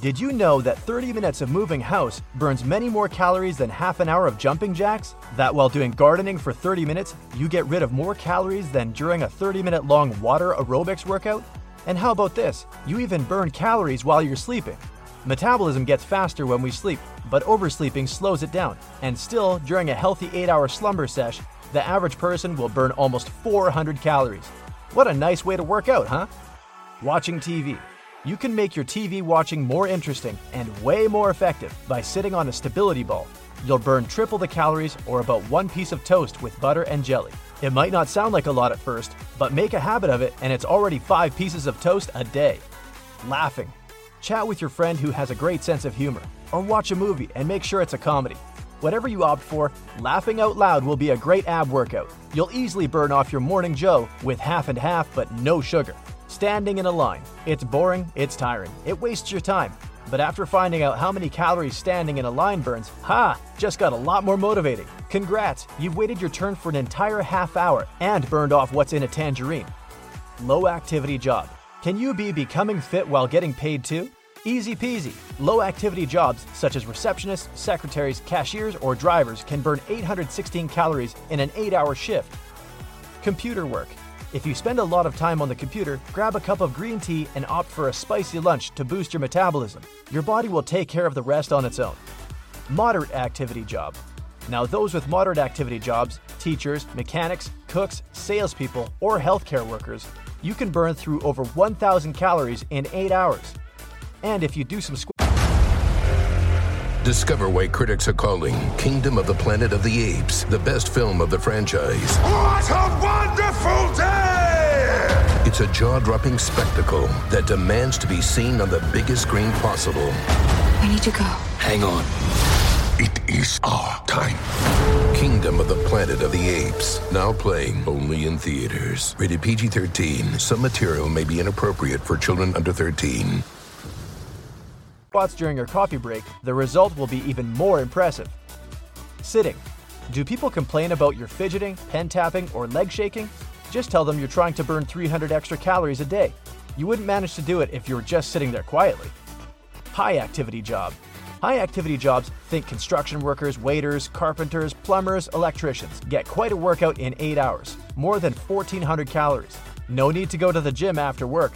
Did you know that 30 minutes of moving house burns many more calories than half an hour of jumping jacks? That while doing gardening for 30 minutes, you get rid of more calories than during a 30-minute long water aerobics workout? And how about this? You even burn calories while you're sleeping. Metabolism gets faster when we sleep, but oversleeping slows it down. And still, during a healthy 8-hour slumber sesh, the average person will burn almost 400 calories. What a nice way to work out, huh? Watching TV. You can make your TV watching more interesting and way more effective by sitting on a stability ball. You'll burn triple the calories or about one piece of toast with butter and jelly. It might not sound like a lot at first, but make a habit of it and it's already 5 pieces of toast a day. Laughing. Chat with your friend who has a great sense of humor, or watch a movie and make sure it's a comedy. Whatever you opt for, laughing out loud will be a great ab workout. You'll easily burn off your morning joe with half and half but no sugar. Standing in a line. It's boring, it's tiring, it wastes your time. But after finding out how many calories standing in a line burns, just got a lot more motivating. Congrats, you've waited your turn for an entire half hour and burned off what's in a tangerine. Low activity job. Can you be becoming fit while getting paid too? Easy peasy. Low activity jobs such as receptionists, secretaries, cashiers, or drivers can burn 816 calories in an 8-hour shift. Computer work. If you spend a lot of time on the computer, grab a cup of green tea and opt for a spicy lunch to boost your metabolism. Your body will take care of the rest on its own. Moderate activity job. Now those with moderate activity jobs, teachers, mechanics, cooks, salespeople, or healthcare workers, you can burn through over 1,000 calories in 8 hours. And if you do some Discover why critics are calling Kingdom of the Planet of the Apes the best film of the franchise. What a wonderful day! It's a jaw-dropping spectacle that demands to be seen on the biggest screen possible. We need to go. Hang on. It is our time. Kingdom of the Planet of the Apes. Now playing only in theaters. Rated PG-13. Some material may be inappropriate for children under 13. During your coffee break, the result will be even more impressive. Sitting. Do people complain about your fidgeting, pen tapping, or leg shaking? Just tell them you're trying to burn 300 extra calories a day. You wouldn't manage to do it if you were just sitting there quietly. High activity job. High activity jobs, think construction workers, waiters, carpenters, plumbers, electricians, get quite a workout in 8 hours, more than 1,400 calories. No need to go to the gym after work.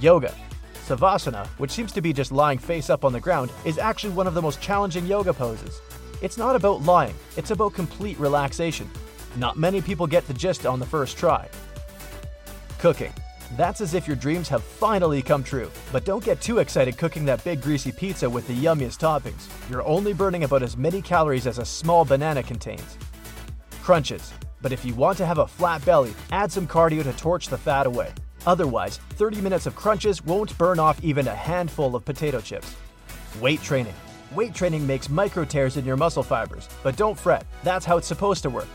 Yoga. Savasana, which seems to be just lying face up on the ground, is actually one of the most challenging yoga poses. It's not about lying, it's about complete relaxation. Not many people get the gist on the first try. Cooking. That's as if your dreams have finally come true. But don't get too excited cooking that big greasy pizza with the yummiest toppings. You're only burning about as many calories as a small banana contains. Crunches. But if you want to have a flat belly, add some cardio to torch the fat away. Otherwise, 30 minutes of crunches won't burn off even a handful of potato chips. Weight training. Weight training makes micro tears in your muscle fibers, but don't fret, that's how it's supposed to work.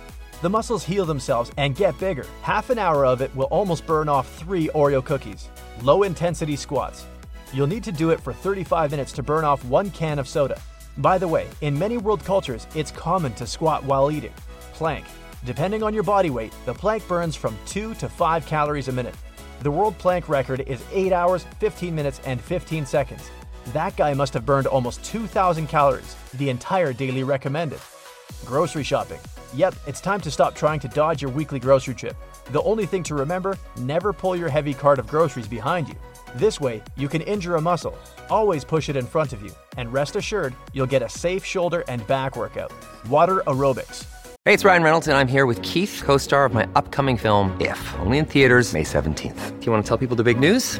The muscles heal themselves and get bigger. Half an hour of it will almost burn off 3 Oreo cookies. Low intensity squats. You'll need to do it for 35 minutes to burn off 1 can of soda. By the way, in many world cultures, it's common to squat while eating. Plank. Depending on your body weight, the plank burns from 2 to 5 calories a minute. The world plank record is 8 hours, 15 minutes, and 15 seconds. That guy must have burned almost 2,000 calories, the entire daily recommended. Grocery shopping. Yep, it's time to stop trying to dodge your weekly grocery trip. The only thing to remember, never pull your heavy cart of groceries behind you. This way, you can injure a muscle. Always push it in front of you. And rest assured, you'll get a safe shoulder and back workout. Water aerobics. Hey, it's Ryan Reynolds, and I'm here with Keith, co-star of my upcoming film, If, only in theaters May 17th. Do you want to tell people the big news?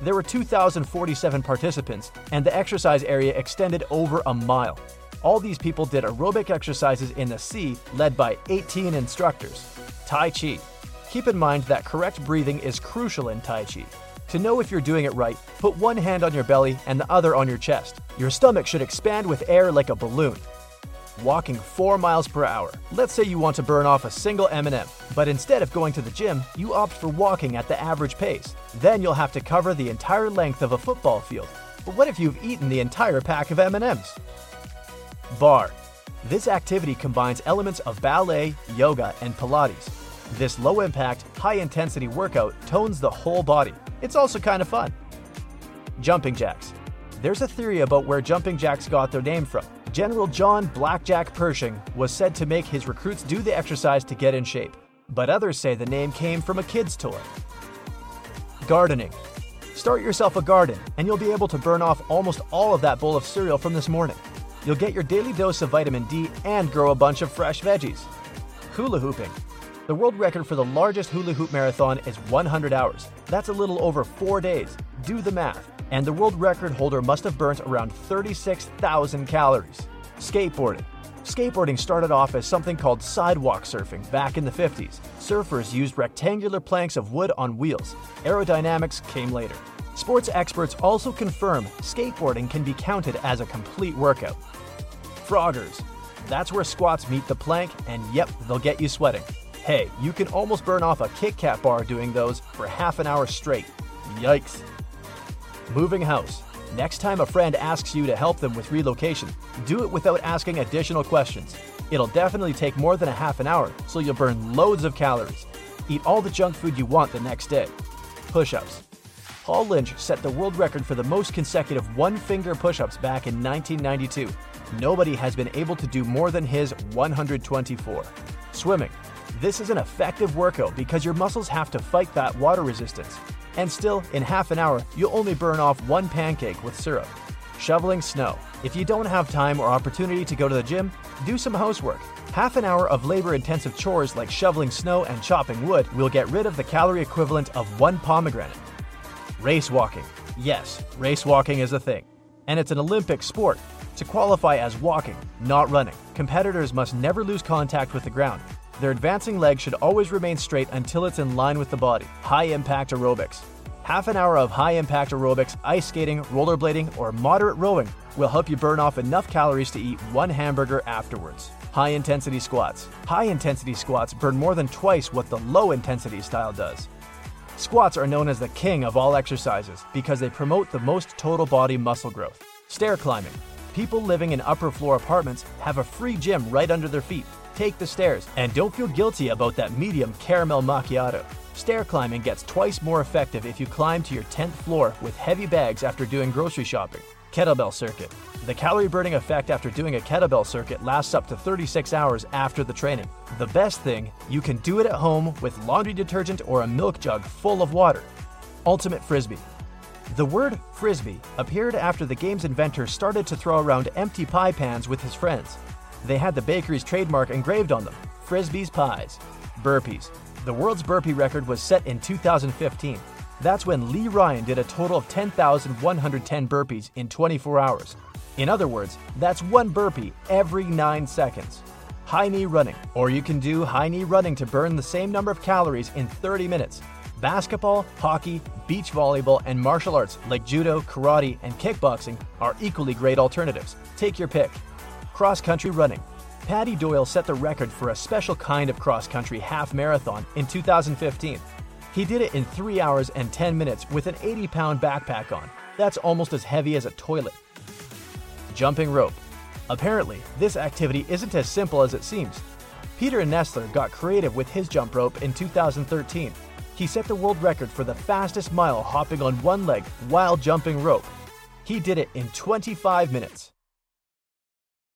There were 2,047 participants, and the exercise area extended over a mile. All these people did aerobic exercises in the sea, led by 18 instructors. Tai Chi. Keep in mind that correct breathing is crucial in Tai Chi. To know if you're doing it right, put one hand on your belly and the other on your chest. Your stomach should expand with air like a balloon. Walking 4 miles per hour. Let's say you want to burn off a single M&M, but instead of going to the gym, you opt for walking at the average pace. Then you'll have to cover the entire length of a football field. But what if you've eaten the entire pack of M&Ms? Bar. This activity combines elements of ballet, yoga, and Pilates. This low-impact, high-intensity workout tones the whole body. It's also kind of fun. Jumping jacks. There's a theory about where jumping jacks got their name from. General John Blackjack Pershing was said to make his recruits do the exercise to get in shape, but others say the name came from a kid's toy. Gardening. Start yourself a garden, and you'll be able to burn off almost all of that bowl of cereal from this morning. You'll get your daily dose of vitamin D and grow a bunch of fresh veggies. Hula hooping. The world record for the largest hula hoop marathon is 100 hours. That's a little over 4 days. Do the math. And the world record holder must have burnt around 36,000 calories. Skateboarding. Skateboarding started off as something called sidewalk surfing back in the 50s. Surfers used rectangular planks of wood on wheels. Aerodynamics came later. Sports experts also confirm skateboarding can be counted as a complete workout. Froggers. That's where squats meet the plank, and yep, they'll get you sweating. Hey, you can almost burn off a Kit Kat bar doing those for half an hour straight. Yikes. Moving house. Next time a friend asks you to help them with relocation, do it without asking additional questions. It'll definitely take more than a half an hour, so you'll burn loads of calories. Eat all the junk food you want the next day. Push-ups. Paul Lynch set the world record for the most consecutive one-finger push-ups back in 1992. Nobody has been able to do more than his 124. Swimming. This is an effective workout because your muscles have to fight that water resistance. And still, in half an hour, you'll only burn off one pancake with syrup. Shoveling snow. If you don't have time or opportunity to go to the gym, do some housework. Half an hour of labor-intensive chores like shoveling snow and chopping wood will get rid of the calorie equivalent of one pomegranate. Race walking. Yes, race walking is a thing. And it's an Olympic sport. To qualify as walking, not running, competitors must never lose contact with the ground. Their advancing leg should always remain straight until it's in line with the body. High-impact aerobics. Half an hour of high-impact aerobics, ice skating, rollerblading, or moderate rowing will help you burn off enough calories to eat one hamburger afterwards. High-intensity squats. High-intensity squats burn more than twice what the low-intensity style does. Squats are known as the king of all exercises because they promote the most total body muscle growth. Stair climbing. People living in upper-floor apartments have a free gym right under their feet. Take the stairs, and don't feel guilty about that medium caramel macchiato. Stair climbing gets twice more effective if you climb to your 10th floor with heavy bags after doing grocery shopping. Kettlebell circuit. The calorie burning effect after doing a kettlebell circuit lasts up to 36 hours after the training. The best thing, you can do it at home with laundry detergent or a milk jug full of water. Ultimate frisbee. The word frisbee appeared after the game's inventor started to throw around empty pie pans with his friends. They had the bakery's trademark engraved on them, Frisbee's Pies. Burpees. The world's burpee record was set in 2015. That's when Lee Ryan did a total of 10,110 burpees in 24 hours. In other words, that's one burpee every 9 seconds. High knee running, or you can do high knee running to burn the same number of calories in 30 minutes. Basketball, hockey, beach volleyball, and martial arts like judo, karate, and kickboxing are equally great alternatives. Take your pick. Cross-country running. Paddy Doyle set the record for a special kind of cross-country half marathon in 2015. He did it in 3 hours and 10 minutes with an 80-pound backpack on. That's almost as heavy as a toilet. Jumping rope. Apparently, this activity isn't as simple as it seems. Peter Nestler got creative with his jump rope in 2013. He set the world record for the fastest mile hopping on one leg while jumping rope. He did it in 25 minutes.